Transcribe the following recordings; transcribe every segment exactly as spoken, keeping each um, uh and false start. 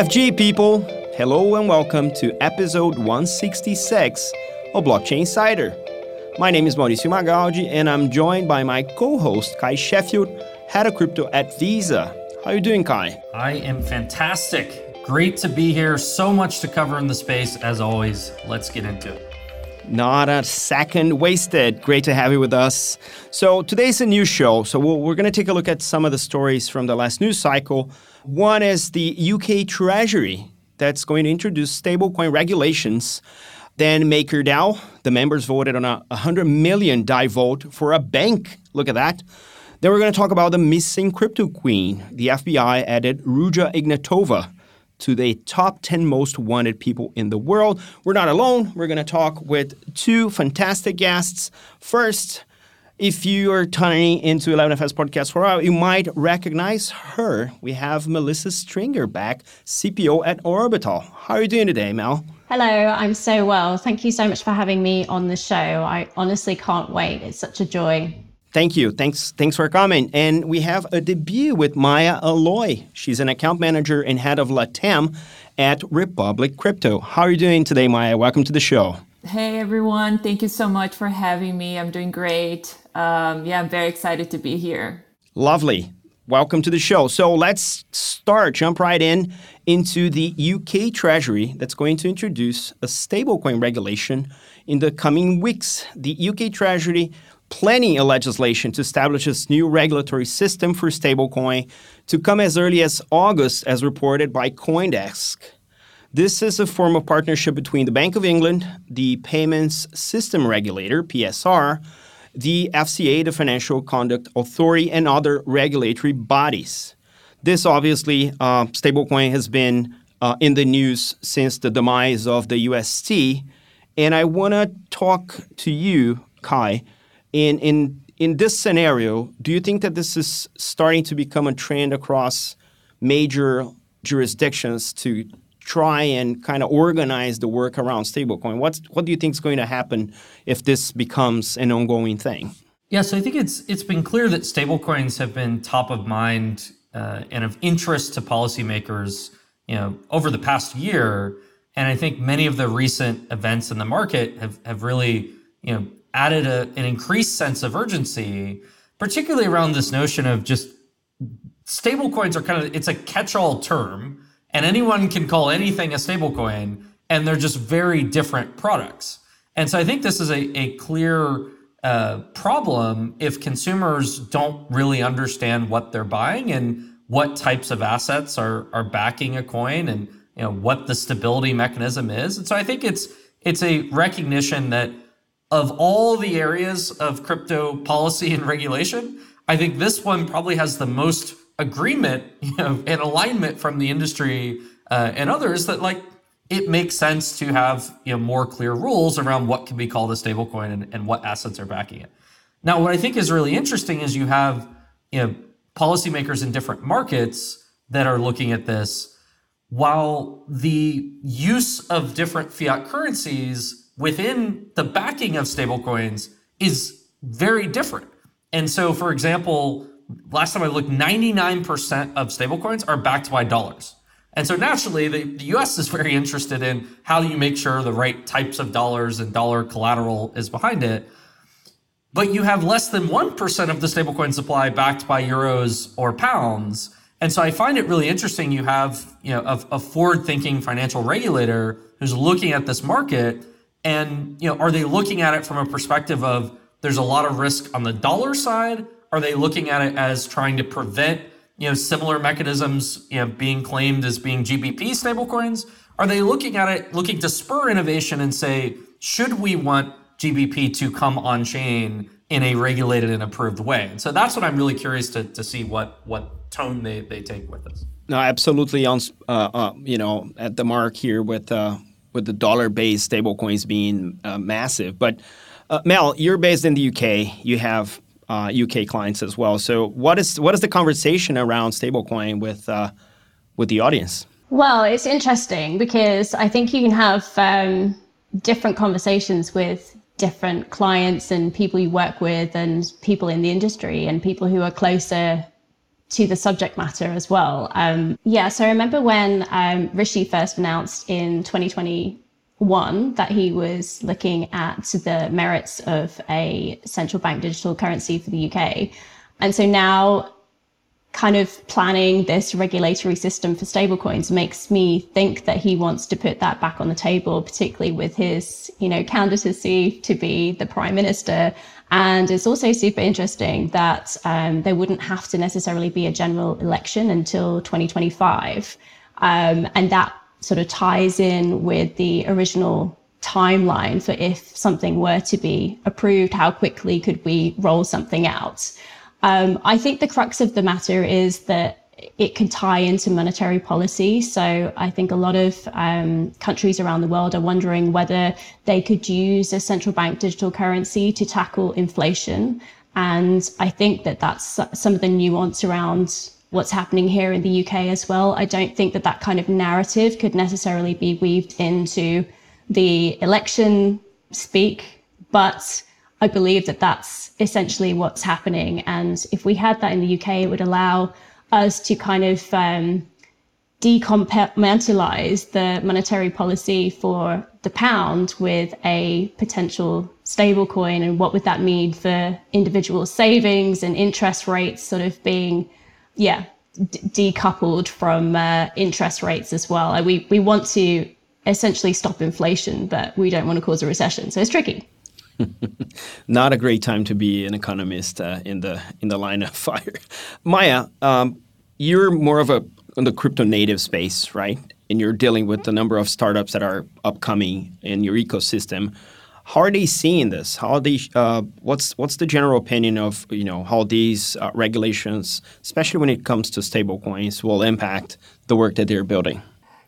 F G people, hello and welcome to episode one sixty-six of Blockchain Insider. My name is Mauricio Magaldi and I'm joined by my co-host Cuy Sheffield, head of crypto at Visa. How are you doing, Cuy? I am fantastic. Great to be here. So much to cover in the space as always. Let's get into it. Not a second wasted. Great to have you with us. So today's a new show. So we're going to take a look at some of the stories from the last news cycle. One is the U K Treasury that's going to introduce stablecoin regulations. Then MakerDAO, the members voted on a one hundred million D A I vote for a bank. Look at that. Then we're going to talk about the missing crypto queen. The F B I added Ruja Ignatova to the top ten most wanted people in the world. We're not alone. We're going to talk with two fantastic guests. First, if you are tuning into eleven F S podcast for a while, you might recognize her. We have Melissa Stringer back, C P O at Orbital. How are you doing today, Mel? Hello, I'm so well. Thank you so much for having me on the show. I honestly can't wait. It's such a joy. Thank you. Thanks Thanks for coming. And we have a debut with Maya Aloy. She's an account manager and head of LatAm at Republic Crypto. How are you doing today, Maya? Welcome to the show. Hey, everyone. Thank you so much for having me. I'm doing great. Um, yeah, I'm very excited to be here. Lovely. Welcome to the show. So let's start, jump right in into the U K Treasury that's going to introduce a stablecoin regulation in the coming weeks. The U K Treasury planning a legislation to establish this new regulatory system for stablecoin to come as early as August, as reported by CoinDesk. This is a form of partnership between the Bank of England, the Payments System Regulator, P S R, the F C A, the Financial Conduct Authority, and other regulatory bodies. This, obviously, uh, stablecoin has been uh, in the news since the demise of the U S T. And I want to talk to you, Cuy. In in in this scenario, do you think that this is starting to become a trend across major jurisdictions to try and kind of organize the work around stablecoin? What's what do you think is going to happen if this becomes an ongoing thing? Yeah, so I think it's it's been clear that stablecoins have been top of mind uh, and of interest to policymakers, you know, over the past year. And I think many of the recent events in the market have have really, you know, added a, an increased sense of urgency, particularly around this notion of just stablecoins are kind of, it's a catch-all term, and anyone can call anything a stablecoin, and they're just very different products. And so I think this is a, a clear uh, problem if consumers don't really understand what they're buying and what types of assets are are backing a coin, and you know what the stability mechanism is. And so I think it's it's a recognition that of all the areas of crypto policy and regulation, I think this one probably has the most agreement, you know, and alignment from the industry uh, and others that like it makes sense to have, you know, more clear rules around what can be called a stablecoin and, and what assets are backing it. Now, what I think is really interesting is you have, you know, policymakers in different markets that are looking at this, while the use of different fiat currencies within the backing of stablecoins is very different. And so, for example, last time I looked, ninety-nine percent of stablecoins are backed by dollars. And so naturally, the, the U S is very interested in how do you make sure the right types of dollars and dollar collateral is behind it. But you have less than one percent of the stablecoin supply backed by euros or pounds. And so I find it really interesting you have, you know, a, a forward-thinking financial regulator who's looking at this market. And, you know, are they looking at it from a perspective of there's a lot of risk on the dollar side? Are they looking at it as trying to prevent, you know, similar mechanisms, you know, being claimed as being G B P stablecoins? Are they looking at it, looking to spur innovation and say, should we want G B P to come on chain in a regulated and approved way? And so that's what I'm really curious to to see what what tone they, they take with this. No, absolutely. On, uh, uh, you know, at the mark here with uh with the dollar-based stablecoins being uh, massive. But uh, Mel, you're based in the U K. You have uh, U K clients as well. So what is what is the conversation around stablecoin with uh, with the audience? Well, it's interesting because I think you can have um, different conversations with different clients and people you work with and people in the industry and people who are closer to the subject matter as well. Um, yeah, so I remember when um, Rishi first announced in twenty twenty-one that he was looking at the merits of a central bank digital currency for the U K. And so now kind of planning this regulatory system for stablecoins makes me think that he wants to put that back on the table, particularly with his, you know, candidacy to be the prime minister. And it's also super interesting that um, there wouldn't have to necessarily be a general election until twenty twenty-five. Um, and that sort of ties in with the original timeline for if something were to be approved, how quickly could we roll something out? Um, I think the crux of the matter is that it can tie into monetary policy. So I think a lot of um, countries around the world are wondering whether they could use a central bank digital currency to tackle inflation. And I think that that's some of the nuance around what's happening here in the U K as well. I don't think that that kind of narrative could necessarily be weaved into the election speak, but I believe that that's essentially what's happening. And if we had that in the U K, it would allow us to kind of um, decompartmentalize the monetary policy for the pound with a potential stablecoin. And what would that mean for individual savings and interest rates sort of being, yeah, d- decoupled from uh, interest rates as well? We, we want to essentially stop inflation, but we don't want to cause a recession. So it's tricky. Not a great time to be an economist uh, in the in the line of fire. Maya, um, you're more of a in the crypto native space, right? And you're dealing with a number of startups that are upcoming in your ecosystem. How are they seeing this? How are they? Uh, what's what's the general opinion of you know how these uh, regulations, especially when it comes to stablecoins, will impact the work that they're building?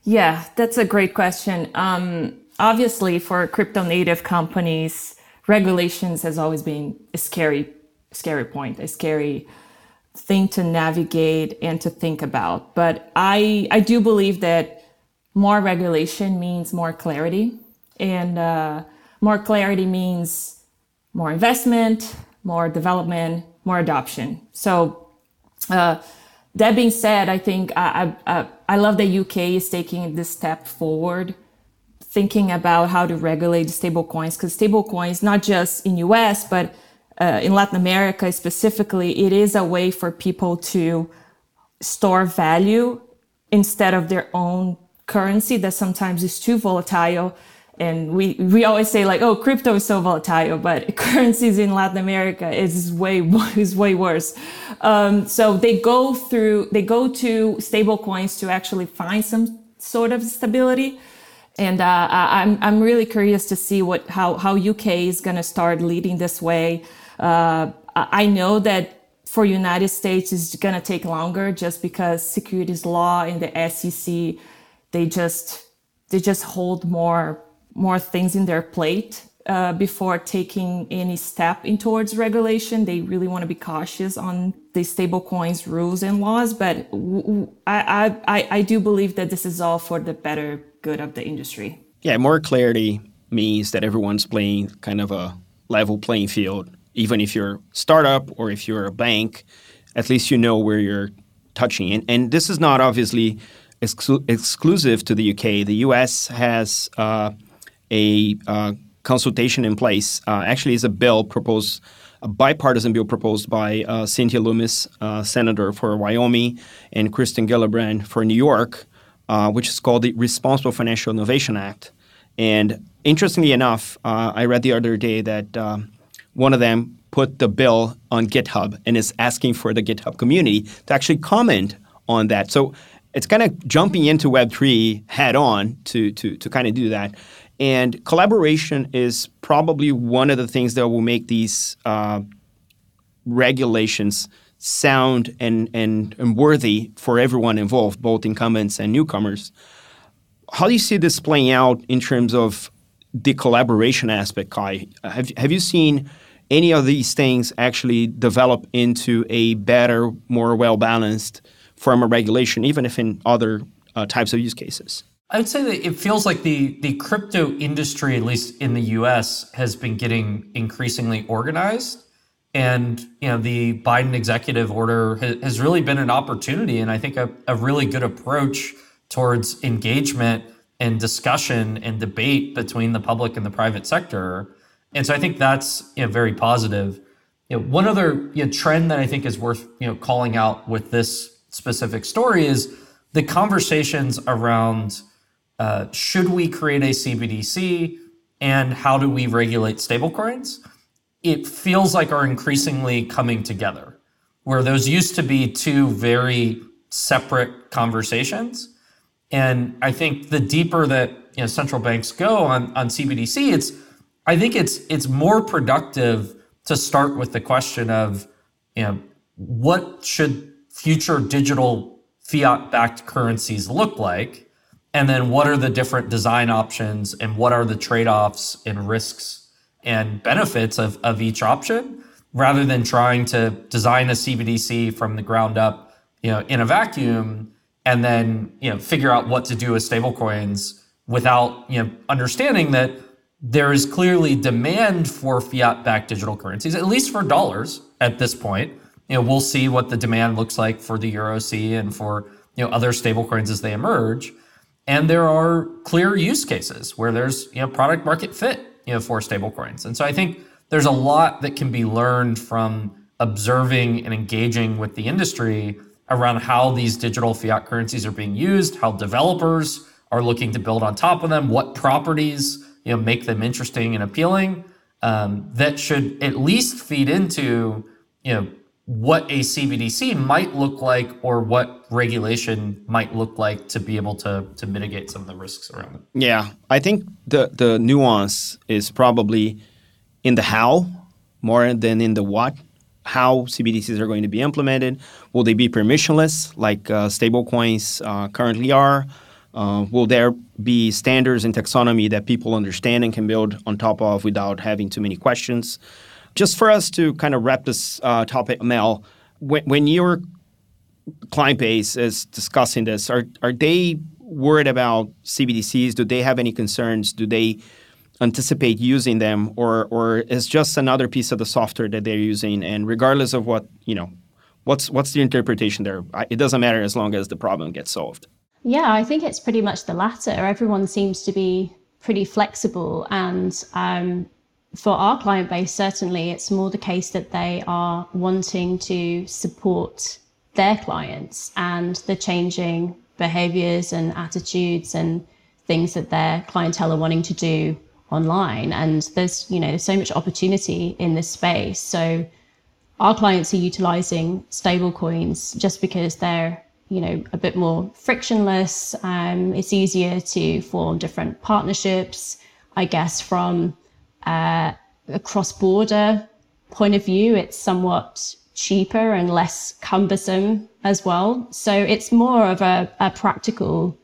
Yeah, that's a great question. Um, obviously, for crypto native companies, regulations has always been a scary, scary point, a scary thing to navigate and to think about. But I, I do believe that more regulation means more clarity, and uh, more clarity means more investment, more development, more adoption. So uh, that being said, I think I, I, I love that U K is taking this step forward, thinking about how to regulate stablecoins, because stablecoins, not just in U S, but uh, in Latin America specifically, it is a way for people to store value instead of their own currency that sometimes is too volatile. And we, we always say like, oh, crypto is so volatile, but currencies in Latin America is way, is way worse. Um, so they go through, they go to stablecoins to actually find some sort of stability. And uh, I'm I'm really curious to see what how, how U K is going to start leading this way. Uh, I know that for United States it's going to take longer just because securities law and the S E C, they just they just hold more more things in their plate uh, before taking any step in towards regulation. They really want to be cautious on the stablecoins rules and laws. But w- I, I I do believe that this is all for the better good of the industry. Yeah, more clarity means that everyone's playing kind of a level playing field. Even if you're a startup or if you're a bank, at least you know where you're touching. And, and this is not obviously exclu- exclusive to the U K. The U S has uh, a uh, consultation in place. Uh, actually, it's a bill proposed, a bipartisan bill proposed by uh, Cynthia Lummis, uh, senator for Wyoming, and Kristen Gillibrand for New York, Uh, which is called the Responsible Financial Innovation Act. And interestingly enough, uh, I read the other day that um, one of them put the bill on GitHub and is asking for the GitHub community to actually comment on that. So it's kind of jumping into Web three head on to, to, to kind of do that. And collaboration is probably one of the things that will make these uh, regulations sound and, and and worthy for everyone involved, both incumbents and newcomers. How do you see this playing out in terms of the collaboration aspect, Kai? Have, have you seen any of these things actually develop into a better, more well-balanced form of regulation, even if in other uh, types of use cases? I would say that it feels like the, the crypto industry, at least in the U S, has been getting increasingly organized. And you know, the Biden executive order has really been an opportunity, and I think a, a really good approach towards engagement and discussion and debate between the public and the private sector. And so I think that's, you know, very positive. You know, one other, you know, trend that I think is worth, you know, calling out with this specific story is the conversations around uh, should we create a C B D C and how do we regulate stablecoins? It feels like are increasingly coming together, where those used to be two very separate conversations. And I think the deeper that, you know, central banks go on, on C B D C, it's I think it's it's more productive to start with the question of, you know, what should future digital fiat-backed currencies look like? And then what are the different design options and what are the trade-offs and risks and benefits of, of each option, rather than trying to design a C B D C from the ground up, you know, in a vacuum, and then, you know, figure out what to do with stablecoins without, you know, understanding that there is clearly demand for fiat-backed digital currencies, at least for dollars at this point. You know, we'll see what the demand looks like for the Euroc and for, you know, other stablecoins as they emerge. And there are clear use cases where there's, you know, product market fit, you know, for stablecoins. And so I think there's a lot that can be learned from observing and engaging with the industry around how these digital fiat currencies are being used, how developers are looking to build on top of them, what properties, you know, make them interesting and appealing, um, that should at least feed into, you know, what a C B D C might look like or what regulation might look like to be able to to mitigate some of the risks around it. Yeah, I think the, the nuance is probably in the how more than in the what. How C B D Cs are going to be implemented. Will they be permissionless like uh, stablecoins uh, currently are? Uh, will there be standards and taxonomy that people understand and can build on top of without having too many questions? Just for us to kind of wrap this uh, topic, Mel, when, when your client base is discussing this, are are they worried about C B D Cs? Do they have any concerns? Do they anticipate using them, or or is just another piece of the software that they're using? And regardless of what, you know, what's what's the interpretation there? It doesn't matter as long as the problem gets solved. Yeah, I think it's pretty much the latter. Everyone seems to be pretty flexible. And um, for our client base, certainly, it's more the case that they are wanting to support their clients and the changing behaviors and attitudes and things that their clientele are wanting to do online. And there's, you know, so much opportunity in this space. So our clients are utilizing stablecoins just because they're, you know, a bit more frictionless. Um, it's easier to form different partnerships, I guess, from uh, a cross-border point of view. It's somewhat cheaper and less cumbersome as well. So it's more of a, a practical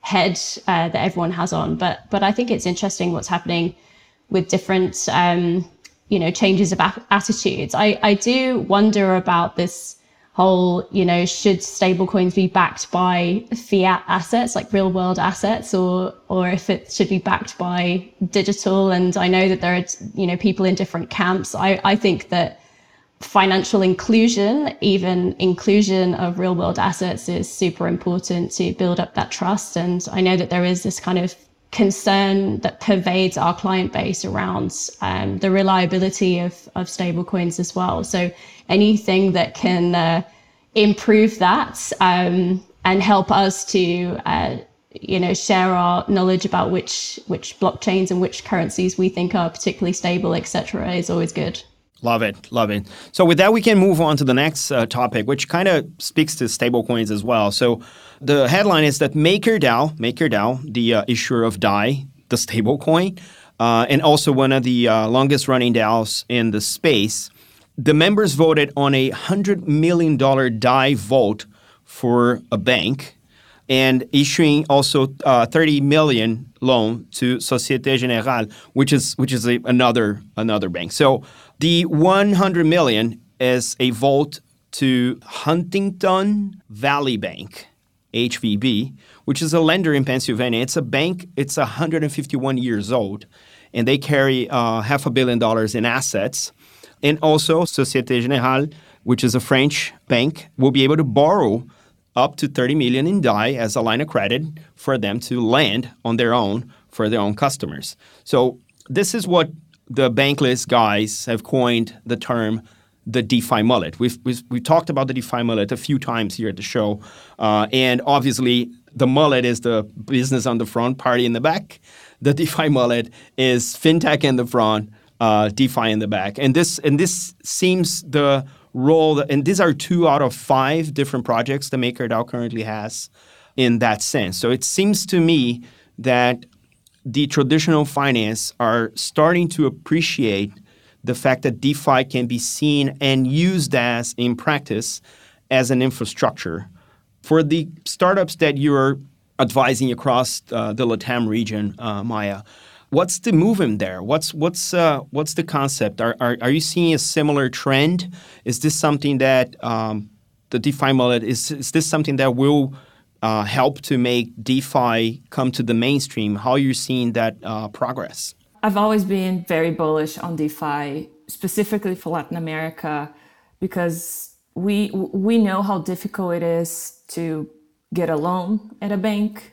head uh, that everyone has on. But but I think it's interesting what's happening with different, um, you know, changes of a- attitudes. I, I do wonder about this whole, you know, should stablecoins be backed by fiat assets, like real world assets, or or if it should be backed by digital? And I know that there are, you know, people in different camps. I, I think that financial inclusion, even inclusion of real world assets, is super important to build up that trust. And I know that there is this kind of concern that pervades our client base around um, the reliability of, of stablecoins as well. So anything that can uh, improve that um, and help us to, uh, you know, share our knowledge about which which blockchains and which currencies we think are particularly stable, et cetera, is always good. Love it. Love it. So with that, we can move on to the next uh, topic, which kind of speaks to stablecoins as well. So the headline is that MakerDAO, MakerDAO, the uh, issuer of D A I, the stablecoin, uh, and also one of the uh, longest running DAOs in the space, the members voted on a one hundred million dollars D A I vote for a bank and issuing also uh, thirty million dollars loan to Société Générale, which is which is a, another another bank. So the one hundred million dollars is a vote to Huntington Valley Bank, H V B, which is a lender in Pennsylvania. It's a bank. It's one hundred fifty-one years old, and they carry uh, half a billion dollars in assets. And also Société Générale, which is a French bank, will be able to borrow up to thirty million in D A I as a line of credit for them to lend on their own for their own customers. So this is what the bankless guys have coined the term the DeFi mullet. We've, we've, we've talked about the DeFi mullet a few times here at the show. Uh, and obviously, the mullet is the business on the front, party in the back. The DeFi mullet is fintech in the front, uh, DeFi in the back. And this, and this seems the role, that, and these are two out of five different projects the MakerDAO currently has in that sense. So it seems to me that the traditional finance are starting to appreciate the fact that DeFi can be seen and used as, in practice, as an infrastructure. For the startups that you're advising across uh, the LatAm region, uh, Maya, what's the movement there? What's what's uh, what's the concept? Are, are are you seeing a similar trend? Is this something that um, the DeFi mullet, is, is this something that will uh, help to make DeFi come to the mainstream? How are you seeing that uh, progress? I've always been very bullish on DeFi, specifically for Latin America, because we we know how difficult it is to get a loan at a bank,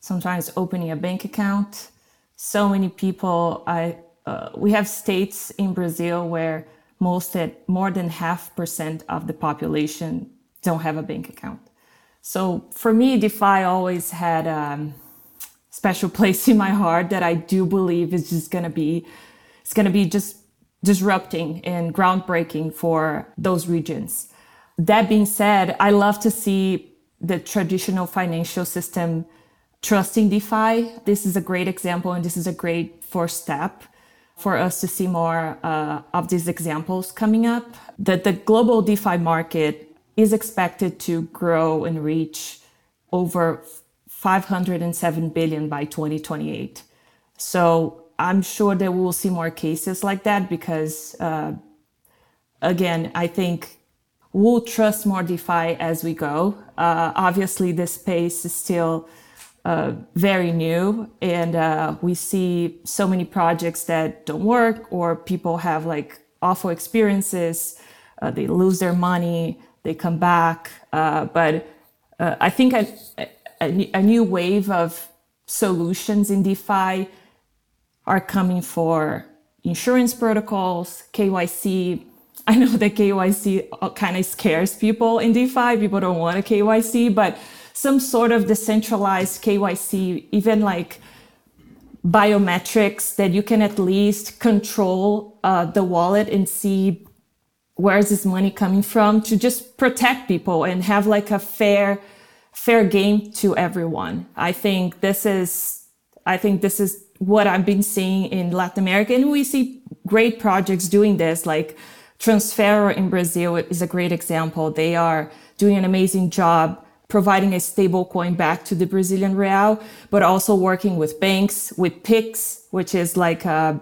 sometimes opening a bank account. So many people, I uh, we have states in Brazil where most at more than half percent of the population don't have a bank account. So for me, DeFi always had um, special place in my heart that I do believe is just going to be, it's going to be just disrupting and groundbreaking for those regions. That being said, I love to see the traditional financial system trusting DeFi. This is a great example, and this is a great first step for us to see more uh, of these examples coming up. That the global DeFi market is expected to grow and reach over five hundred seven billion by twenty twenty-eight. So I'm sure that we will see more cases like that because, uh, again, I think we'll trust more DeFi as we go. Uh, obviously, this space is still uh, very new, and uh, we see so many projects that don't work, or people have like awful experiences. Uh, they lose their money, they come back. Uh, but uh, I think I. I a new wave of solutions in DeFi are coming for insurance protocols, K Y C. I know that K Y C kind of scares people in DeFi. People don't want a K Y C, but some sort of decentralized K Y C, even like biometrics that you can at least control uh, the wallet and see where is this money coming from, to just protect people and have like a fair fair game to everyone. I think this is, I think this is what I've been seeing in Latin America. And we see great projects doing this, like Transfero in Brazil is a great example. They are doing an amazing job providing a stable coin back to the Brazilian real, but also working with banks, with Pix, which is like uh,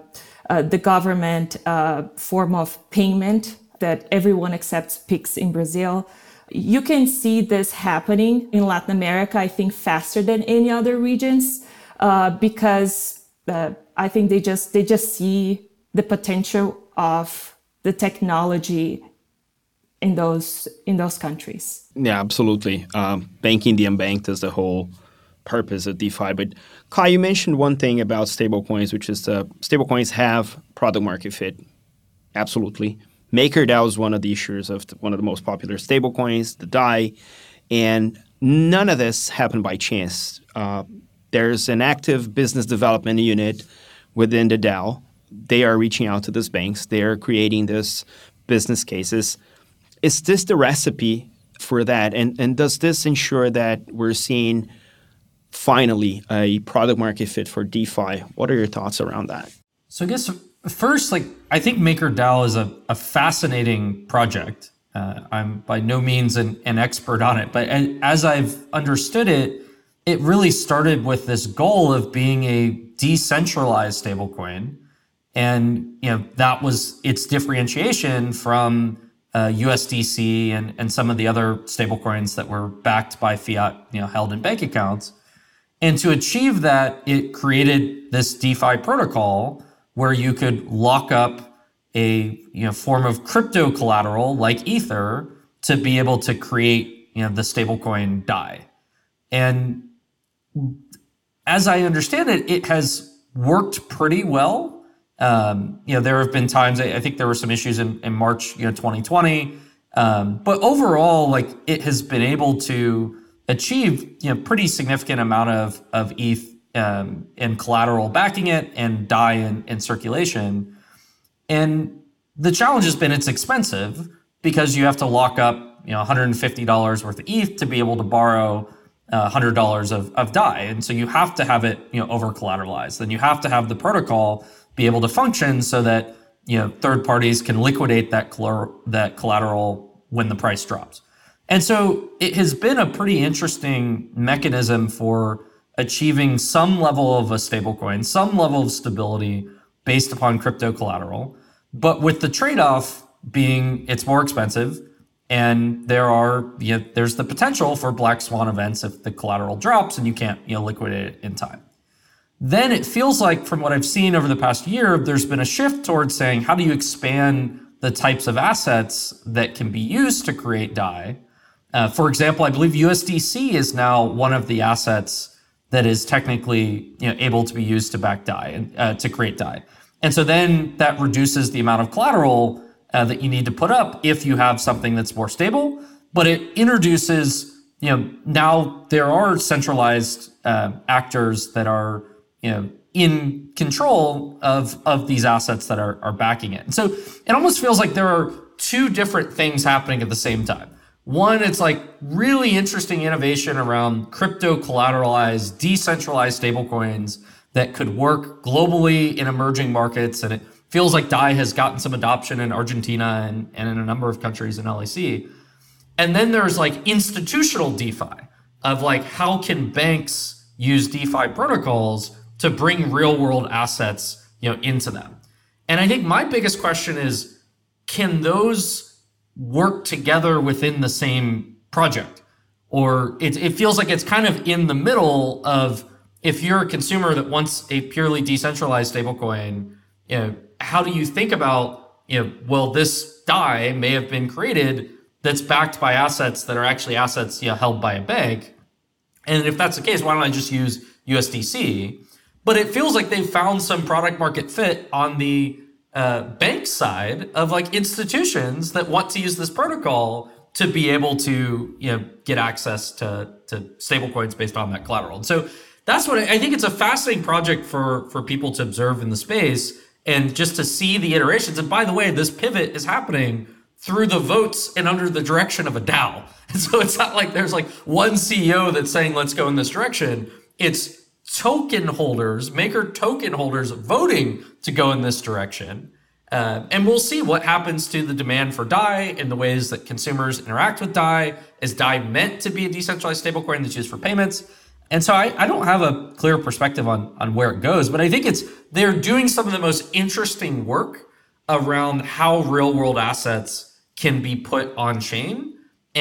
uh, the government uh, form of payment that everyone accepts Pix in Brazil. You can see this happening in Latin America, I think, faster than any other regions, uh, because uh, I think they just they just see the potential of the technology in those in those countries. Yeah, absolutely. Um, banking the unbanked is the whole purpose of DeFi. But Kai, you mentioned one thing about stablecoins, which is uh, stablecoins have product market fit. Absolutely. MakerDAO is one of the issuers of one of the most popular stablecoins, the D A I, and none of this happened by chance. Uh, there's an active business development unit within the D A O. They are reaching out to these banks. They are creating these business cases. Is this the recipe for that? And, and does this ensure that we're seeing finally a product market fit for DeFi? What are your thoughts around that? So I guess first, like, I think MakerDAO is a, a fascinating project. Uh, I'm by no means an, an expert on it, but as I've understood it, it really started with this goal of being a decentralized stablecoin. And, you know, that was its differentiation from uh, U S D C and, and some of the other stablecoins that were backed by fiat, you know, held in bank accounts. And to achieve that, it created this DeFi protocol where you could lock up a you know, form of crypto collateral like Ether to be able to create you know, the stablecoin D A I. And as I understand it, it has worked pretty well. Um, you know, there have been times, I, I think there were some issues in, in March, you know, twenty twenty. Um, but overall, like it has been able to achieve, you know, pretty significant amount of, of E T H um, and collateral backing it and D A I in, in circulation. And the challenge has been it's expensive because you have to lock up, you know, one hundred fifty dollars worth of E T H to be able to borrow uh, one hundred dollars of, of D A I. And so you have to have it, you know, over collateralized. Then you have to have the protocol be able to function so that, you know, third parties can liquidate that coll- that collateral when the price drops. And so it has been a pretty interesting mechanism for achieving some level of a stablecoin, some level of stability based upon crypto collateral, but with the trade-off being it's more expensive and there are, you know, there's the potential for black swan events if the collateral drops and you can't, you know, liquidate it in time. Then it feels like from what I've seen over the past year, there's been a shift towards saying, how do you expand the types of assets that can be used to create D A I? Uh, for example, I believe U S D C is now one of the assets that is technically, you know, able to be used to back D A I and uh, to create D A I. And so then that reduces the amount of collateral uh, that you need to put up if you have something that's more stable. But it introduces, you know, now there are centralized uh, actors that are, you know, in control of of these assets that are, are backing it. And so it almost feels like there are two different things happening at the same time. One, it's like really interesting innovation around crypto collateralized, decentralized stablecoins that could work globally in emerging markets. And it feels like D A I has gotten some adoption in Argentina and, and in a number of countries in L A C. And then there's like institutional DeFi of like, how can banks use DeFi protocols to bring real world assets, you know, into them? And I think my biggest question is, can those work together within the same project? Or it, it feels like it's kind of in the middle of, if you're a consumer that wants a purely decentralized stablecoin, you know, how do you think about, you know, well, this D A I may have been created that's backed by assets that are actually assets, you know, held by a bank. And if that's the case, why don't I just use U S D C? But it feels like they've found some product market fit on the Uh, bank side of like institutions that want to use this protocol to be able to, you know, get access to, to stablecoins based on that collateral. And so that's what I, I think it's a fascinating project for, for people to observe in the space and just to see the iterations. And by the way, this pivot is happening through the votes and under the direction of a DAO. And so it's not like there's like one C E O that's saying, let's go in this direction. It's token holders, maker token holders voting to go in this direction. Uh, and we'll see what happens to the demand for D A I and the ways that consumers interact with D A I. Is D A I meant to be a decentralized stablecoin that's used for payments? And so I, I don't have a clear perspective on, on where it goes, but I think it's they're doing some of the most interesting work around how real world assets can be put on chain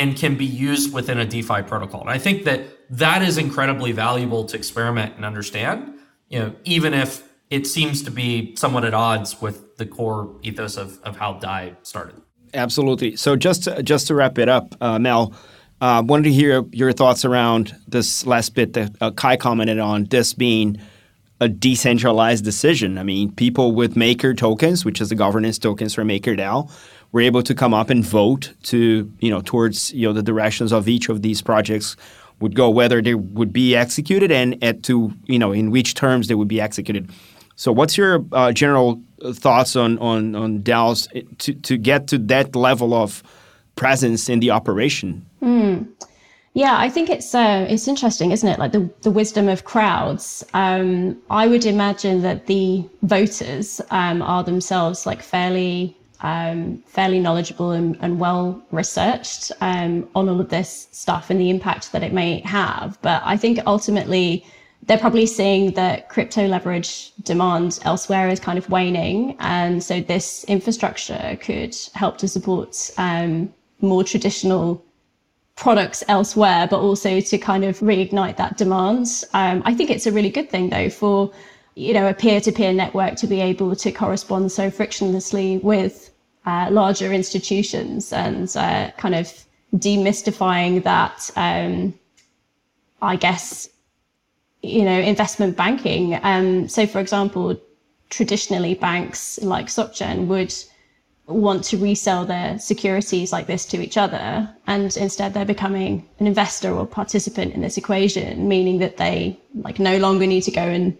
and can be used within a DeFi protocol. And I think that that is incredibly valuable to experiment and understand, you know, even if it seems to be somewhat at odds with the core ethos of, of how D A I started. Absolutely. So just to, just to wrap it up, uh, Mel, I uh, wanted to hear your thoughts around this last bit that uh, Kai commented on, this being a decentralized decision. I mean, people with Maker tokens, which is the governance tokens for MakerDAO, were able to come up and vote to, you know, towards, you know, the directions of each of these projects would go, whether they would be executed and at to, you know, in which terms they would be executed. So what's your uh, general thoughts on, on, on DAOs to, to get to that level of presence in the operation? Mm. Yeah, I think it's uh, it's interesting, isn't it? Like the, the wisdom of crowds. Um, I would imagine that the voters um, are themselves like fairly Um, fairly knowledgeable and, and well researched um, on all of this stuff and the impact that it may have. But I think ultimately they're probably seeing that crypto leverage demand elsewhere is kind of waning. And so this infrastructure could help to support um, more traditional products elsewhere, but also to kind of reignite that demand. Um, I think it's a really good thing though for you know, a peer-to-peer network to be able to correspond so frictionlessly with uh, larger institutions, and uh, kind of demystifying that, um, I guess, you know, investment banking. Um, so, for example, traditionally banks like SocGen would want to resell their securities like this to each other, and instead they're becoming an investor or participant in this equation, meaning that they like no longer need to go and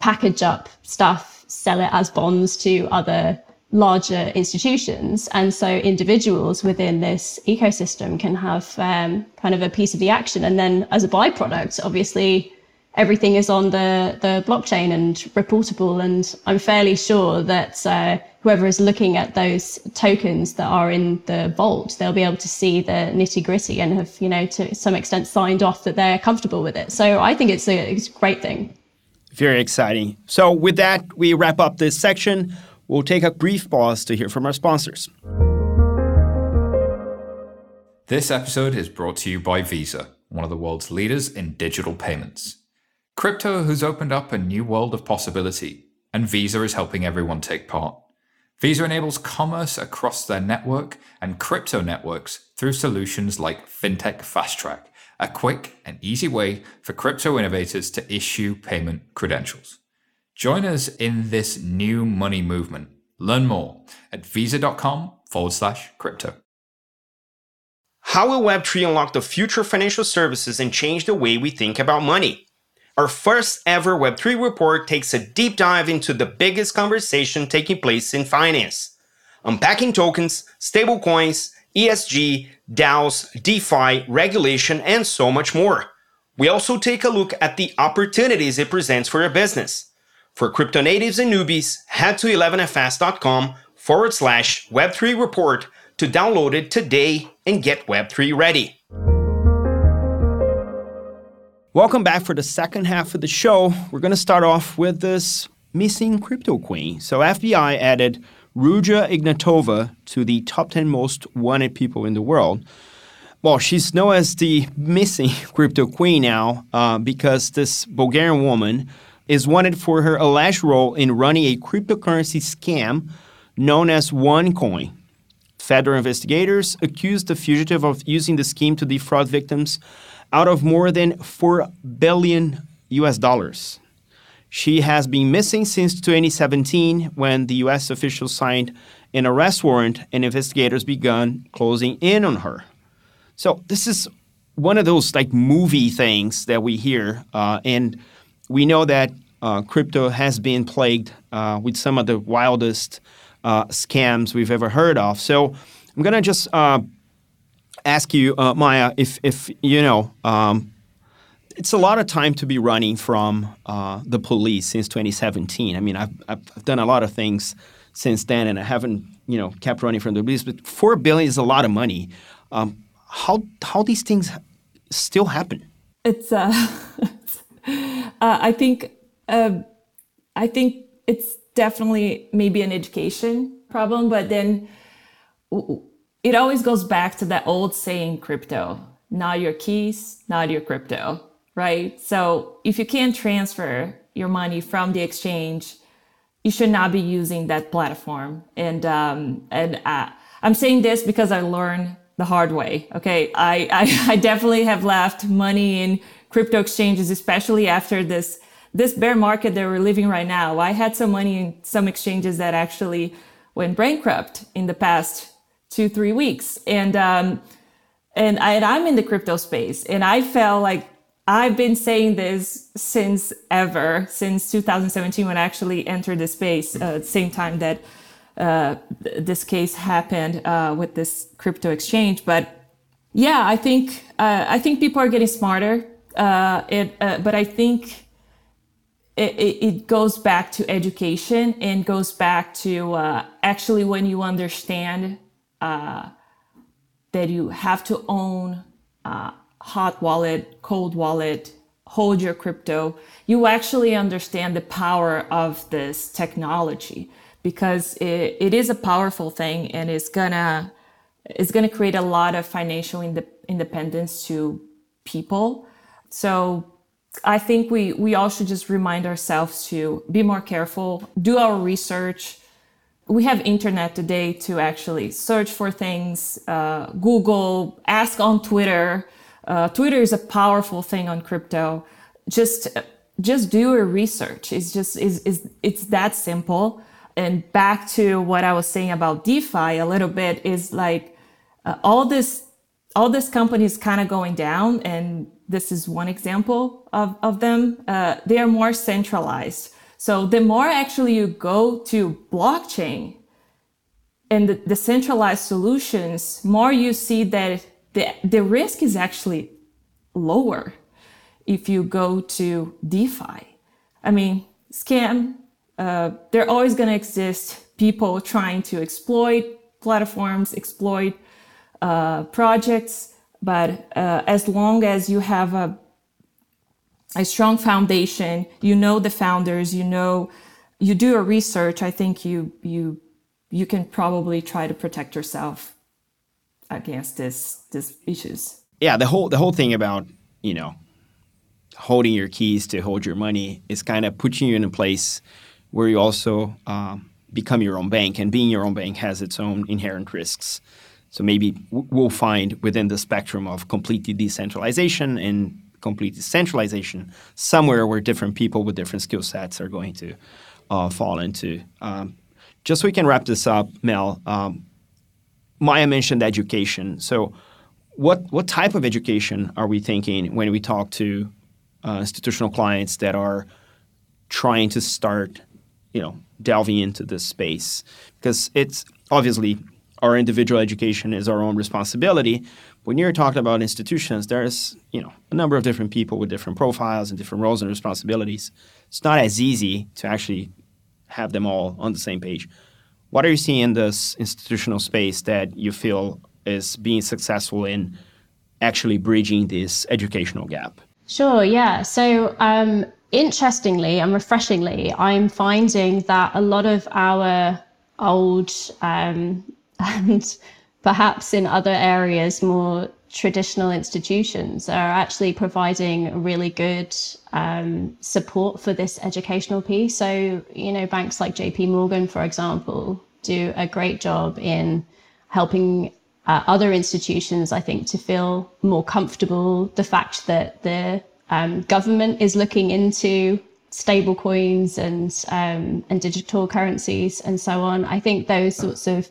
package up stuff, sell it as bonds to other larger institutions. And so individuals within this ecosystem can have um, kind of a piece of the action. And then as a byproduct, obviously, everything is on the, the blockchain and reportable. And I'm fairly sure that uh, whoever is looking at those tokens that are in the vault, they'll be able to see the nitty gritty and have, you know, to some extent signed off that they're comfortable with it. So I think it's a, it's a great thing. Very exciting. So with that, we wrap up this section. We'll take a brief pause to hear from our sponsors. This episode is brought to you by Visa, one of the world's leaders in digital payments. Crypto has opened up a new world of possibility, and Visa is helping everyone take part. Visa enables commerce across their network and crypto networks through solutions like Fintech Fast Track, a quick and easy way for crypto innovators to issue payment credentials. Join us in this new money movement. Learn more at visa.com forward slash crypto. How will Web three unlock the future of financial services and change the way we think about money? Our first ever Web three report takes a deep dive into the biggest conversation taking place in finance. Unpacking tokens, stablecoins, E S G, DAOs, DeFi, regulation, and so much more. We also take a look at the opportunities it presents for your business. For crypto natives and newbies, head to eleven F S dot com forward slash Web three report to download it today and get Web three ready. Welcome back for the second half of the show. We're going to start off with this missing crypto queen. So F B I added Ruja Ignatova to the top ten most wanted people in the world. Well, she's known as the missing crypto queen now uh, because this Bulgarian woman is wanted for her alleged role in running a cryptocurrency scam known as OneCoin. Federal investigators accused the fugitive of using the scheme to defraud victims out of more than four billion U S dollars. She has been missing since twenty seventeen, when the U S officials signed an arrest warrant and investigators began closing in on her. So this is one of those like movie things that we hear, uh, and we know that uh, crypto has been plagued uh, with some of the wildest uh, scams we've ever heard of. So I'm going to just uh, ask you, uh, Maya, if, if you know, um, it's a lot of time to be running from uh, the police since twenty seventeen. I mean, I've, I've done a lot of things since then, and I haven't, you know, kept running from the police. But four billion dollars is a lot of money. Um, how how these things still happen? It's... Uh... Uh, I think uh, I think it's definitely maybe an education problem, but then it always goes back to that old saying, crypto, not your keys, not your crypto, right? So if you can't transfer your money from the exchange, you should not be using that platform. And um, and uh, I'm saying this because I learned the hard way, okay? I, I, I definitely have left money in crypto exchanges, especially after this this bear market that we're living right now. I had some money in some exchanges that actually went bankrupt in the past two, three weeks. And um, and, I, and I'm in the crypto space. And I felt like I've been saying this since ever, since two thousand seventeen, when I actually entered the space, uh, at the same time that uh, th- this case happened uh, with this crypto exchange. But yeah, I think uh, I think people are getting smarter. Uh, it, uh, but I think it, it, it goes back to education, and goes back to uh, actually when you understand uh, that you have to own uh, hot wallet, cold wallet, hold your crypto, you actually understand the power of this technology, because it, it is a powerful thing, and it's gonna it's gonna create a lot of financial ind- independence to people. So I think we, we all should just remind ourselves to be more careful, do our research. We have internet today to actually search for things, uh, Google, ask on Twitter. Uh, Twitter is a powerful thing on crypto. Just just do your research. It's just is is it's that simple. And back to what I was saying about DeFi a little bit is like uh, all this all this company is kind of going down, and this is one example of of them. Uh, they are more centralized. So the more actually you go to blockchain and the, the centralized solutions, more you see that the the risk is actually lower if you go to DeFi. I mean, scam, uh, they're always going to exist. People trying to exploit platforms, exploit uh, projects. But uh, as long as you have a, a strong foundation, you know the founders, you know, you do your research, I think you you you can probably try to protect yourself against this this issues. Yeah, the whole the whole thing about, you know, holding your keys to hold your money is kind of putting you in a place where you also um, become your own bank, and being your own bank has its own inherent risks. So maybe we'll find within the spectrum of completely decentralization and complete centralization somewhere where different people with different skill sets are going to uh, fall into. Um, just so we can wrap this up, Mel, um, Maya mentioned education. So what, what type of education are we thinking when we talk to Uh, institutional clients that are trying to start, you know, delving into this space? Because it's obviously our individual education is our own responsibility. When you're talking about institutions, there's, you know, a number of different people with different profiles and different roles and responsibilities. It's not as easy to actually have them all on the same page. What are you seeing in this institutional space that you feel is being successful in actually bridging this educational gap? Sure, yeah. So um, interestingly and refreshingly, I'm finding that a lot of our old um, and perhaps in other areas more traditional institutions are actually providing really good um, support for this educational piece. So, you know, banks like J P Morgan, for example, do a great job in helping Uh, other institutions, I think, to feel more comfortable. The fact that the um, government is looking into stable coins and um, and digital currencies and so on. I think those sorts of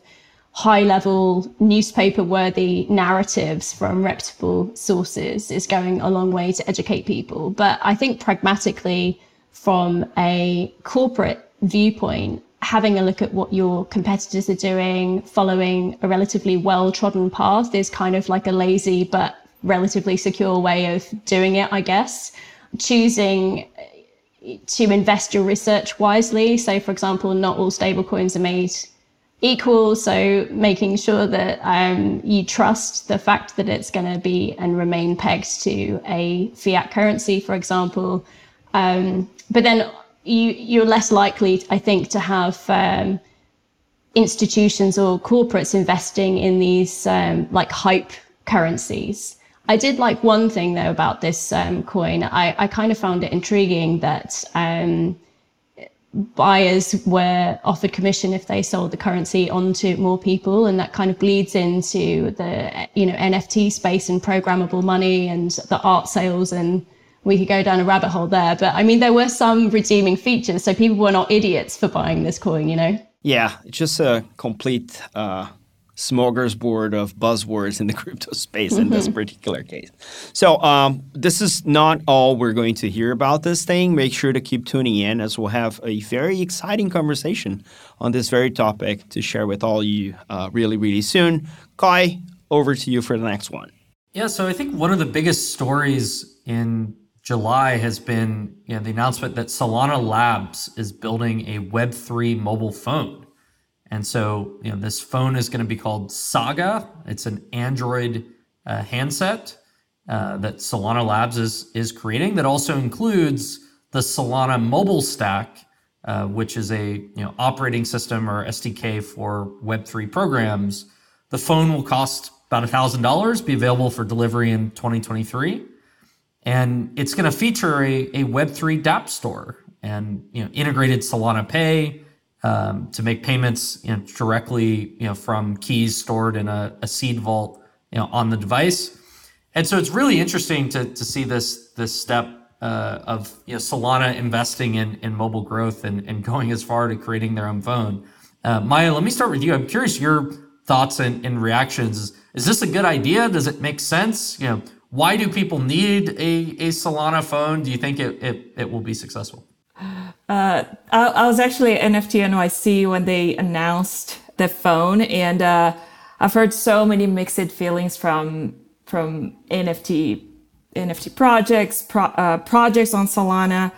high-level, newspaper-worthy narratives from reputable sources is going a long way to educate people. But I think pragmatically, from a corporate viewpoint, having a look at what your competitors are doing, following a relatively well-trodden path is kind of like a lazy but relatively secure way of doing it, I guess. Choosing to invest your research wisely. So, for example, not all stablecoins are made equal. So making sure that um, you trust the fact that it's going to be and remain pegged to a fiat currency, for example. Um, but then You, you're less likely, I think, to have um, institutions or corporates investing in these um, like hype currencies. I did like one thing, though, about this um, coin. I, I kind of found it intriguing that um, buyers were offered commission if they sold the currency onto more people. And that kind of bleeds into the, you know, N F T space and programmable money and the art sales, and we could go down a rabbit hole there. But I mean, there were some redeeming features. So people were not idiots for buying this coin, you know? Yeah, it's just a complete uh, smorgasbord of buzzwords in the crypto space mm-hmm. in this particular case. So um, this is not all we're going to hear about this thing. Make sure to keep tuning in, as we'll have a very exciting conversation on this very topic to share with all you uh, really, really soon. Kai, over to you for the next one. Yeah, so I think one of the biggest stories in July has been, you know, the announcement that Solana Labs is building a web three mobile phone. And so, you know, this phone is going to be called Saga. It's an Android uh, handset uh, that Solana Labs is is creating that also includes the Solana Mobile Stack, uh, which is a, you know, operating system or S D K for web three programs. The phone will cost about one thousand dollars, be available for delivery in twenty twenty-three. And it's going to feature a, a Web three dApp store and, you know, integrated Solana Pay um, to make payments, you know, directly, you know, from keys stored in a, a seed vault, you know, on the device. And so it's really interesting to to see this this step uh, of, you know, Solana investing in, in mobile growth and, and going as far to creating their own phone. Uh, Maya, let me start with you. I'm curious your thoughts and, and reactions. Is, is this a good idea? Does it make sense? You know, why do people need a, a Solana phone? Do you think it, it, it will be successful? Uh, I, I was actually at N F T N Y C when they announced the phone, and uh, I've heard so many mixed feelings from from N F T N F T projects, pro, uh, projects on Solana.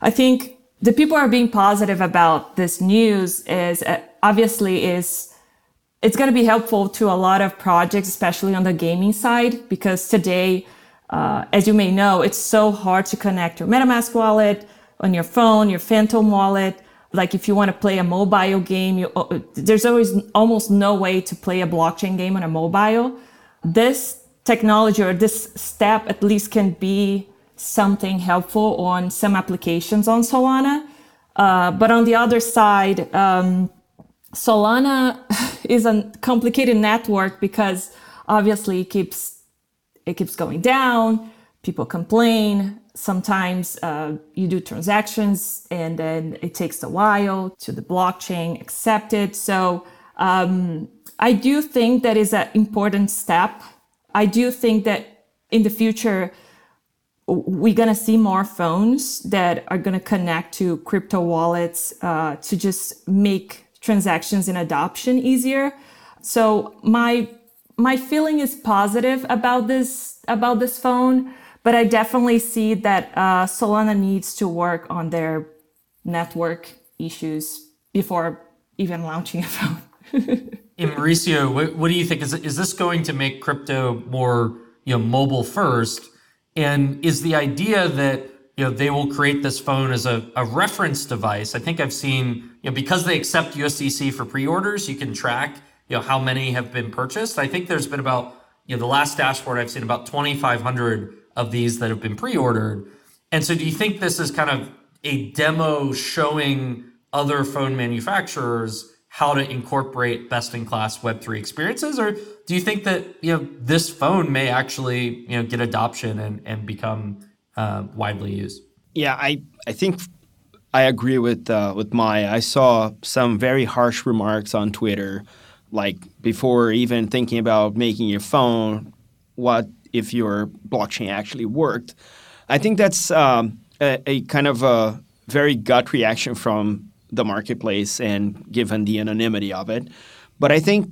I think the people are being positive about this news is uh, obviously is it's going to be helpful to a lot of projects, especially on the gaming side, because today, uh, as you may know, it's so hard to connect your MetaMask wallet on your phone, your Phantom wallet. Like if you want to play a mobile game, you, uh, there's always almost no way to play a blockchain game on a mobile. This technology or this step at least can be something helpful on some applications on Solana. Uh, but on the other side, um, Solana is a complicated network because obviously it keeps, it keeps going down. People complain. Sometimes uh, you do transactions and then it takes a while to the blockchain accept it. So um, I do think that is an important step. I do think that in the future, we're going to see more phones that are going to connect to crypto wallets uh, to just make transactions and adoption easier. So my my feeling is positive about this about this phone, but I definitely see that uh, Solana needs to work on their network issues before even launching a phone. And Mauricio, what, what do you think? Is is this going to make crypto more, you know, mobile first? And is the idea that, you know, they will create this phone as a, a reference device? I think I've seen, you know, because they accept U S D C for pre-orders, you can track, you know, how many have been purchased. I think there's been about, you know, the last dashboard I've seen about twenty-five hundred of these that have been pre-ordered. And so do you think this is kind of a demo showing other phone manufacturers how to incorporate best-in-class Web three experiences? Or do you think that, you know, this phone may actually, you know, get adoption and, and become uh, widely used? Yeah, I, I think I agree with uh, with Maya. I saw some very harsh remarks on Twitter, like before even thinking about making your phone, what if your blockchain actually worked? I think that's um, a, a kind of a very gut reaction from the marketplace and given the anonymity of it. But I think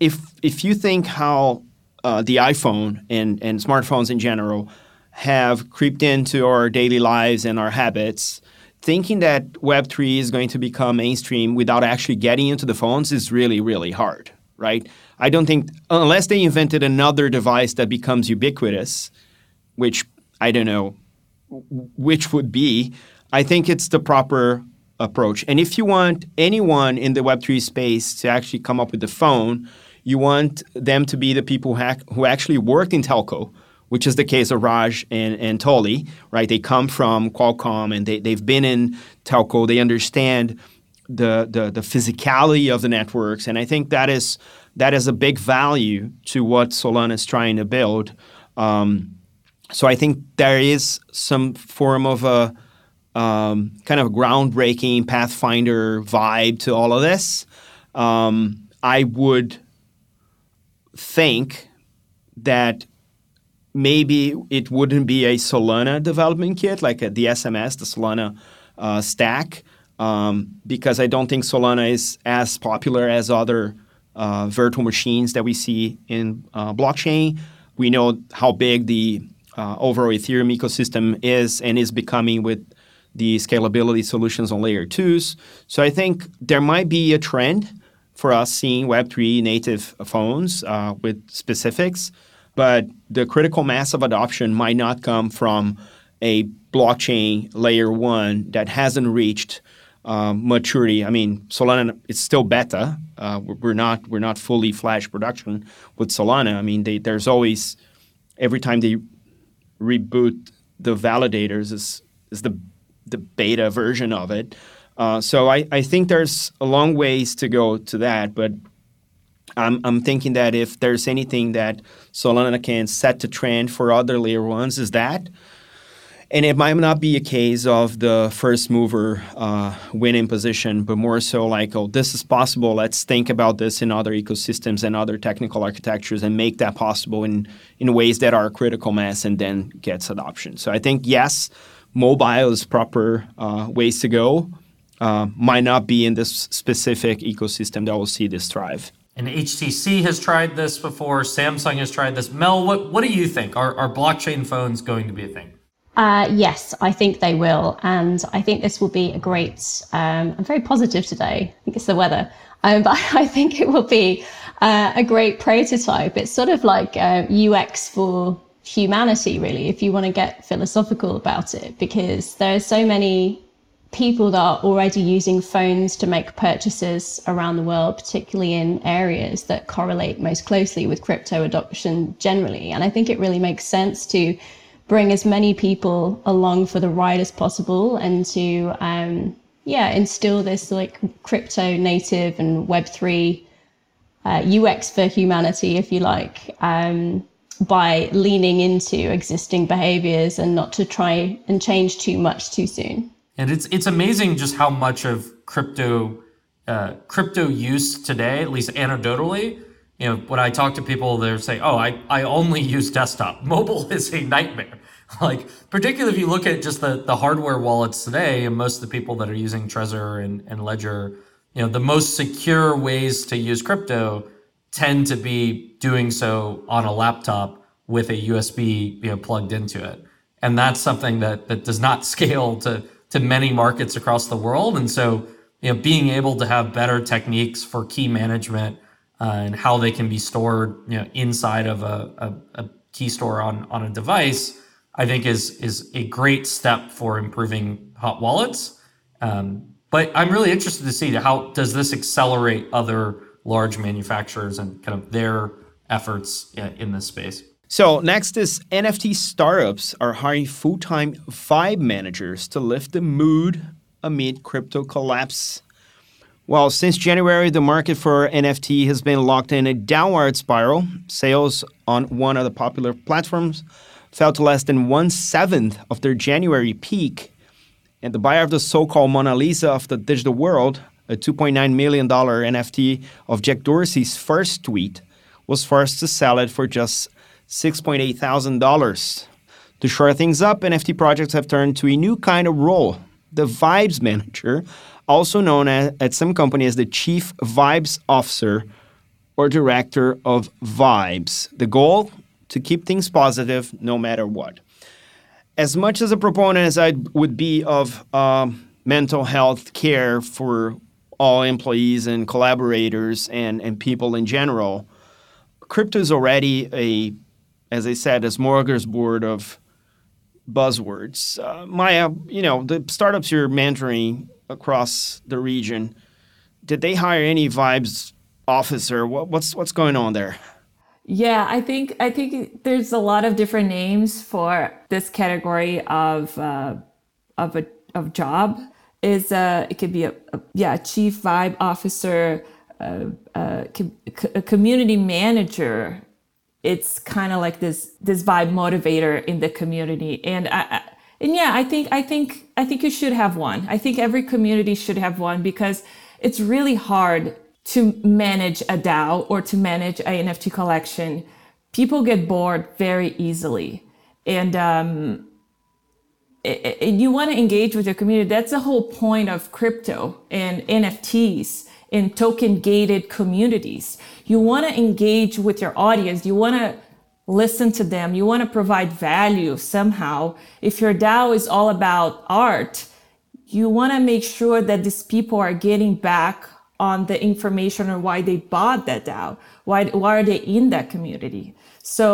If if you think how uh, the iPhone and, and smartphones in general have creeped into our daily lives and our habits, thinking that Web three is going to become mainstream without actually getting into the phones is really, really hard, right? I don't think, unless they invented another device that becomes ubiquitous, which I don't know which would be, I think it's the proper approach. And if you want anyone in the Web three space to actually come up with the phone, you want them to be the people who, ha- who actually work in telco, which is the case of Raj and, and Tolly, right? They come from Qualcomm and they, they've been in telco. They understand the, the the physicality of the networks. And I think that is that is a big value to what Solana is trying to build. Um, so I think there is some form of a um, kind of groundbreaking Pathfinder vibe to all of this. Um, I would... think that maybe it wouldn't be a Solana development kit, like a, the S M S, the Solana uh, stack, um, because I don't think Solana is as popular as other uh, virtual machines that we see in uh, blockchain. We know how big the uh, overall Ethereum ecosystem is and is becoming with the scalability solutions on layer twos. So I think there might be a trend for us seeing Web three native phones uh, with specifics, but the critical mass of adoption might not come from a blockchain layer one that hasn't reached um, maturity. I mean, Solana, it's still beta. Uh, we're not we're not fully flash production with Solana. I mean, they, there's always, every time they reboot the validators is is the the beta version of it. Uh, so I, I think there's a long ways to go to that, but I'm I'm thinking that if there's anything that Solana can set the trend for other layer ones is that. And it might not be a case of the first mover uh, winning position, but more so like, oh, this is possible. Let's think about this in other ecosystems and other technical architectures and make that possible in, in ways that are critical mass and then gets adoption. So I think, yes, mobile is proper uh, ways to go. Uh, might not be in this specific ecosystem that will see this thrive. And H T C has tried this before. Samsung has tried this. Mel, what, what do you think? Are, are blockchain phones going to be a thing? Uh, yes, I think they will. And I think this will be a great, um, I'm very positive today. I think it's the weather. Um, but I think it will be uh, a great prototype. It's sort of like uh, U X for humanity, really, if you want to get philosophical about it, because there are so many people that are already using phones to make purchases around the world, particularly in areas that correlate most closely with crypto adoption generally. And I think it really makes sense to bring as many people along for the ride as possible and to, um, yeah, instill this like crypto native and web three uh, U X for humanity, if you like, um, by leaning into existing behaviors and not to try and change too much too soon. And it's it's amazing just how much of crypto uh, crypto use today, at least anecdotally. You know, when I talk to people, they're saying, oh, I, I only use desktop. Mobile is a nightmare. Like, particularly if you look at just the, the hardware wallets today, and most of the people that are using Trezor and, and Ledger, you know, the most secure ways to use crypto tend to be doing so on a laptop with a U S B, you know, plugged into it. And that's something that, that does not scale to, to many markets across the world. And so, you know, being able to have better techniques for key management, Uh, and how they can be stored, you know, inside of a, a, a key store on, on a device, I think is is a great step for improving hot wallets. Um, but I'm really interested to see how does this accelerate other large manufacturers and kind of their efforts uh, in this space. So next is N F T startups are hiring full-time vibe managers to lift the mood amid crypto collapse. Well, since January, the market for N F T has been locked in a downward spiral. Sales on one of the popular platforms fell to less than one-seventh of their January peak. And the buyer of the so-called Mona Lisa of the digital world, a two point nine million dollars N F T of Jack Dorsey's first tweet, was forced to sell it for just six point eight thousand dollars. To shore things up, N F T projects have turned to a new kind of role, the vibes manager, also known as, at some company as the Chief Vibes Officer or Director of Vibes. The goal? To keep things positive no matter what. As much as a proponent as I would be of um, mental health care for all employees and collaborators and, and people in general, crypto is already a, as I said, a smorgasbord of buzzwords. Uh, Maya, you know, the startups you're mentoring across the region, did they hire any vibes officer? What, what's what's going on there? Yeah, I think I think there's a lot of different names for this category of uh, of a of job. Is uh, it could be a, a yeah chief vibe officer, uh, uh, co- a community manager. It's kind of like this this vibe motivator in the community, and I. I And yeah, I think I think I think you should have one. I think every community should have one because it's really hard to manage a DAO or to manage an N F T collection. People get bored very easily, and um, it, it, you want to engage with your community. That's the whole point of crypto and N F Ts and token-gated communities. You want to engage with your audience. You want to listen to them. You want to provide value somehow. If your DAO is all about art, you want to make sure that these people are getting back on the information or why they bought that DAO. Why, why are they in that community? So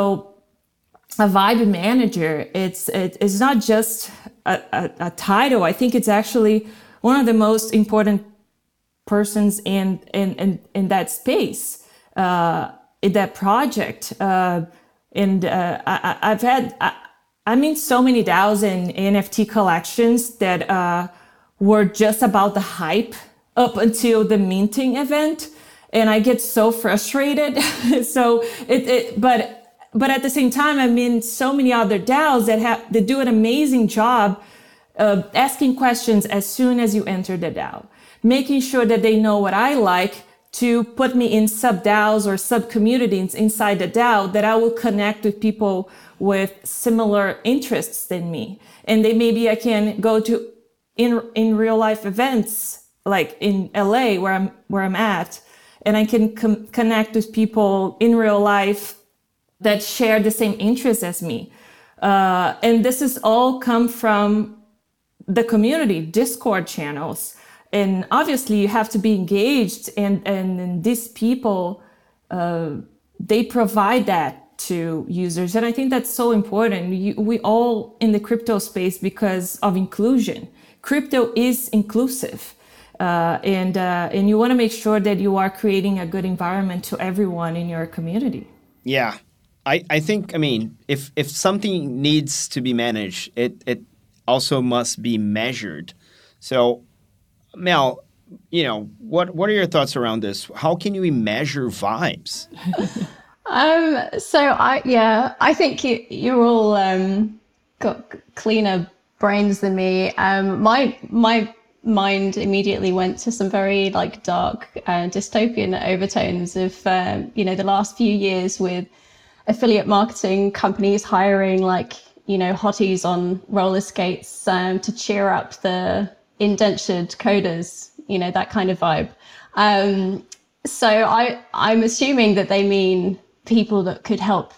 a vibe manager, it's, it, it's not just a, a, a title. I think it's actually one of the most important persons in, in, in, in that space, uh, in that project, uh, And uh, I, I've had I, I'm in so many DAOs and N F T collections that uh, were just about the hype up until the minting event. And I get so frustrated. so it, it, but, but at the same time, I'm in so many other DAOs that have, that do an amazing job of asking questions as soon as you enter the DAO, making sure that they know what I like to put me in sub DAOs or sub communities inside the DAO that I will connect with people with similar interests than me. And then maybe I can go to in, in real life events, like in L A where I'm, where I'm at. And I can com- connect with people in real life that share the same interests as me. Uh, and this is all come from the community, Discord channels. And obviously you have to be engaged, and, and, and these people, uh, they provide that to users. And I think that's so important. You, we all in the crypto space because of inclusion. Crypto is inclusive. Uh, and uh, and you want to make sure that you are creating a good environment to everyone in your community. Yeah, I, I think, I mean, if if something needs to be managed, it, it also must be measured. So, Mel, you know, what, what are your thoughts around this? How can we measure vibes? um. So, I yeah, I think you, you're all um, got cleaner brains than me. Um. My my... mind immediately went to some very like dark uh, dystopian overtones of um, you know the last few years with affiliate marketing companies hiring like you know hotties on roller skates um, to cheer up the indentured coders, you know that kind of vibe. Um, so I I'm assuming that they mean people that could help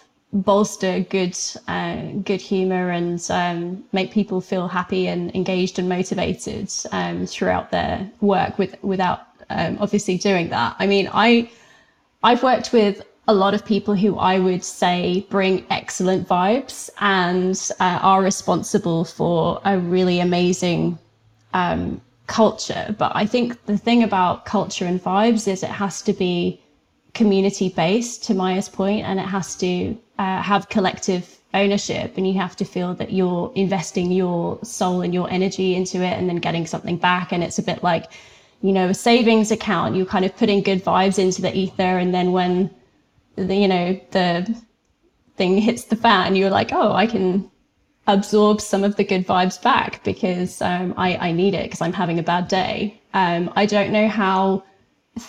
bolster good uh, good humor and um, make people feel happy and engaged and motivated um, throughout their work with, without um, obviously doing that. I mean, I, I've worked with a lot of people who I would say bring excellent vibes and uh, are responsible for a really amazing um, culture. But I think the thing about culture and vibes is it has to be community-based, to Maya's point, and it has to uh, have collective ownership, and you have to feel that you're investing your soul and your energy into it and then getting something back. And it's a bit like, you know, a savings account. You're kind of putting good vibes into the ether, and then when the, you know, the thing hits the fan, you're like, oh, I can absorb some of the good vibes back because um, I, I need it because I'm having a bad day. Um, I don't know how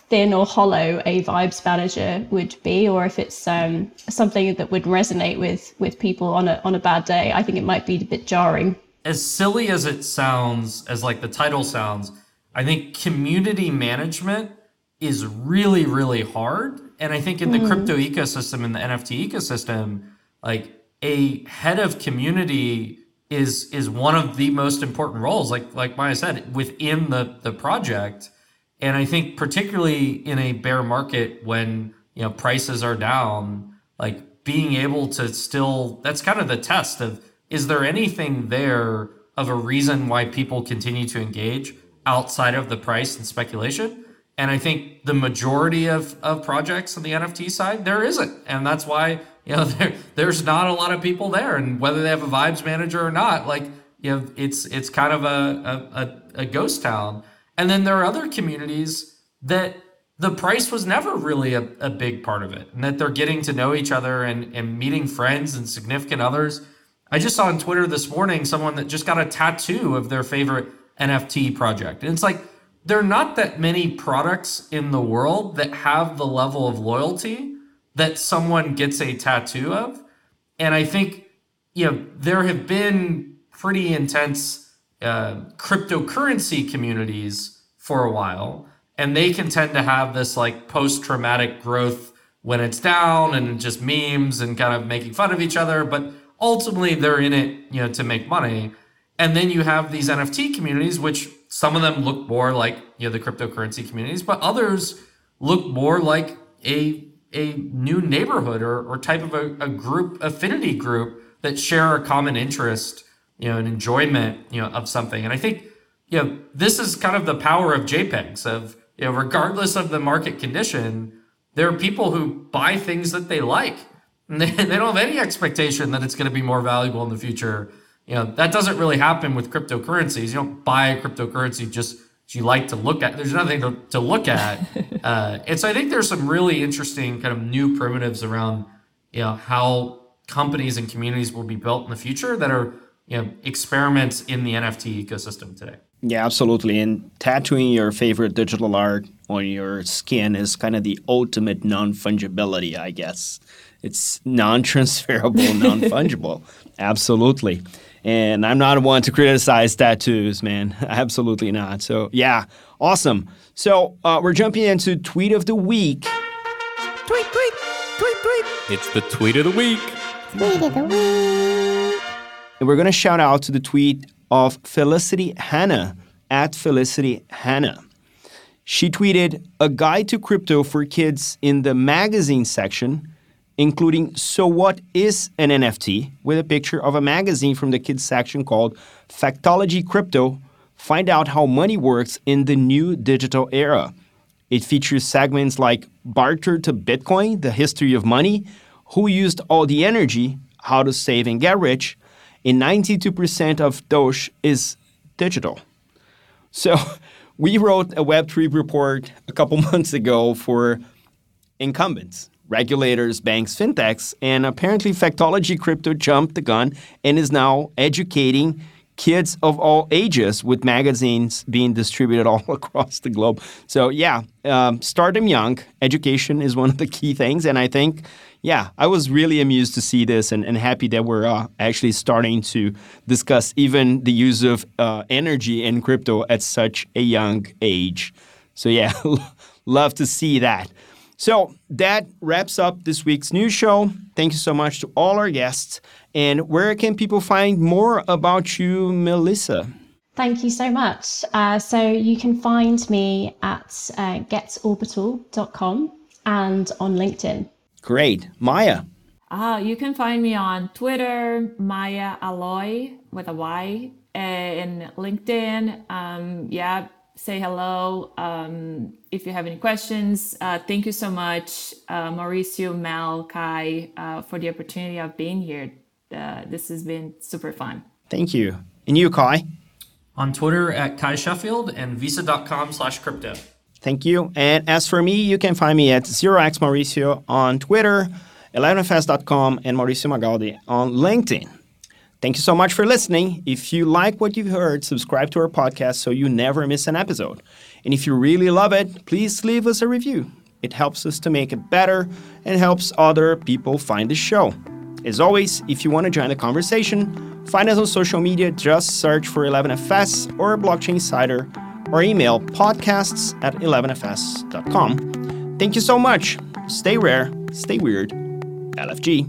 thin or hollow a vibes manager would be, or if it's um, something that would resonate with with people on a on a bad day. I think it might be a bit jarring. As silly as it sounds, as like the title sounds, I think community management is really, really hard. And I think in the mm. crypto ecosystem, in the N F T ecosystem, like a head of community is is one of the most important roles, like like Maya said, within the the project. And I think particularly in a bear market when, you know, prices are down, like being able to still, that's kind of the test of, is there anything there of a reason why people continue to engage outside of the price and speculation? And I think the majority of, of projects on the N F T side, there isn't. And that's why, you know, there, there's not a lot of people there. And whether they have a vibes manager or not, like, you know, it's it's kind of a a, a, a ghost town. And then there are other communities that the price was never really a, a big part of it, and that they're getting to know each other and, and meeting friends and significant others. I just saw on Twitter this morning someone that just got a tattoo of their favorite N F T project. And it's like, there are not that many products in the world that have the level of loyalty that someone gets a tattoo of. And I think, you know, there have been pretty intense Uh, cryptocurrency communities for a while, and they can tend to have this like post-traumatic growth when it's down and just memes and kind of making fun of each other, but ultimately they're in it, you know, to make money. And then you have these N F T communities, which some of them look more like, you know, the cryptocurrency communities, but others look more like a a new neighborhood or, or type of a, a group, affinity group that share a common interest, you know, an enjoyment, you know, of something. And I think, you know, this is kind of the power of JPEGs of, you know, regardless of the market condition, there are people who buy things that they like. They, they don't have any expectation that it's going to be more valuable in the future. You know, that doesn't really happen with cryptocurrencies. You don't buy a cryptocurrency just because you like to look at. There's nothing to, to look at. Uh, and so I think there's some really interesting kind of new primitives around, you know, how companies and communities will be built in the future that are, you know, experiments in the N F T ecosystem today. Yeah, absolutely. And tattooing your favorite digital art on your skin is kind of the ultimate non-fungibility, I guess. It's non-transferable, non-fungible. Absolutely. And I'm not one to criticize tattoos, man. Absolutely not. So, yeah, awesome. So, uh, we're jumping into Tweet of the Week. Tweet, tweet, tweet, tweet. It's the Tweet of the Week. Tweet of the Week. And we're going to shout out to the tweet of Felicity Hannah, at Felicity Hannah. She tweeted, a guide to crypto for kids in the magazine section, including So What is an N F T, with a picture of a magazine from the kids section called Factology Crypto, Find Out How Money Works in the New Digital Era. It features segments like Barter to Bitcoin, the history of money, who used all the energy, how to save and get rich, and ninety-two percent of Doge is digital. So we wrote a Web three report a couple months ago for incumbents, regulators, banks, fintechs, and apparently Factology Crypto jumped the gun and is now educating kids of all ages with magazines being distributed all across the globe. So yeah, um, start them young. Education is one of the key things, and I think Yeah, I was really amused to see this and, and happy that we're uh, actually starting to discuss even the use of uh, energy in crypto at such a young age. So yeah, love to see that. So that wraps up this week's news show. Thank you so much to all our guests. And where can people find more about you, Melissa? Thank you so much. Uh, so you can find me at uh, get orbital dot com and on LinkedIn. Great. Maya? Uh, you can find me on Twitter, Maya Aloy with a Y, and LinkedIn. Um, yeah, say hello um, if you have any questions. Uh, thank you so much, uh, Mauricio, Mel, Kai, uh, for the opportunity of being here. Uh, this has been super fun. Thank you. And you, Kai? On Twitter at Cuy Sheffield and visa.com slash crypto. Thank you. And as for me, you can find me at zero x Mauricio on Twitter, eleven f s dot com, and Mauricio Magaldi on LinkedIn. Thank you so much for listening. If you like what you've heard, subscribe to our podcast so you never miss an episode. And if you really love it, please leave us a review. It helps us to make it better and helps other people find the show. As always, if you want to join the conversation, find us on social media. Just search for eleven F S or Blockchain Insider, or email podcasts at eleven f s dot com. Thank you so much. Stay rare, stay weird. L F G.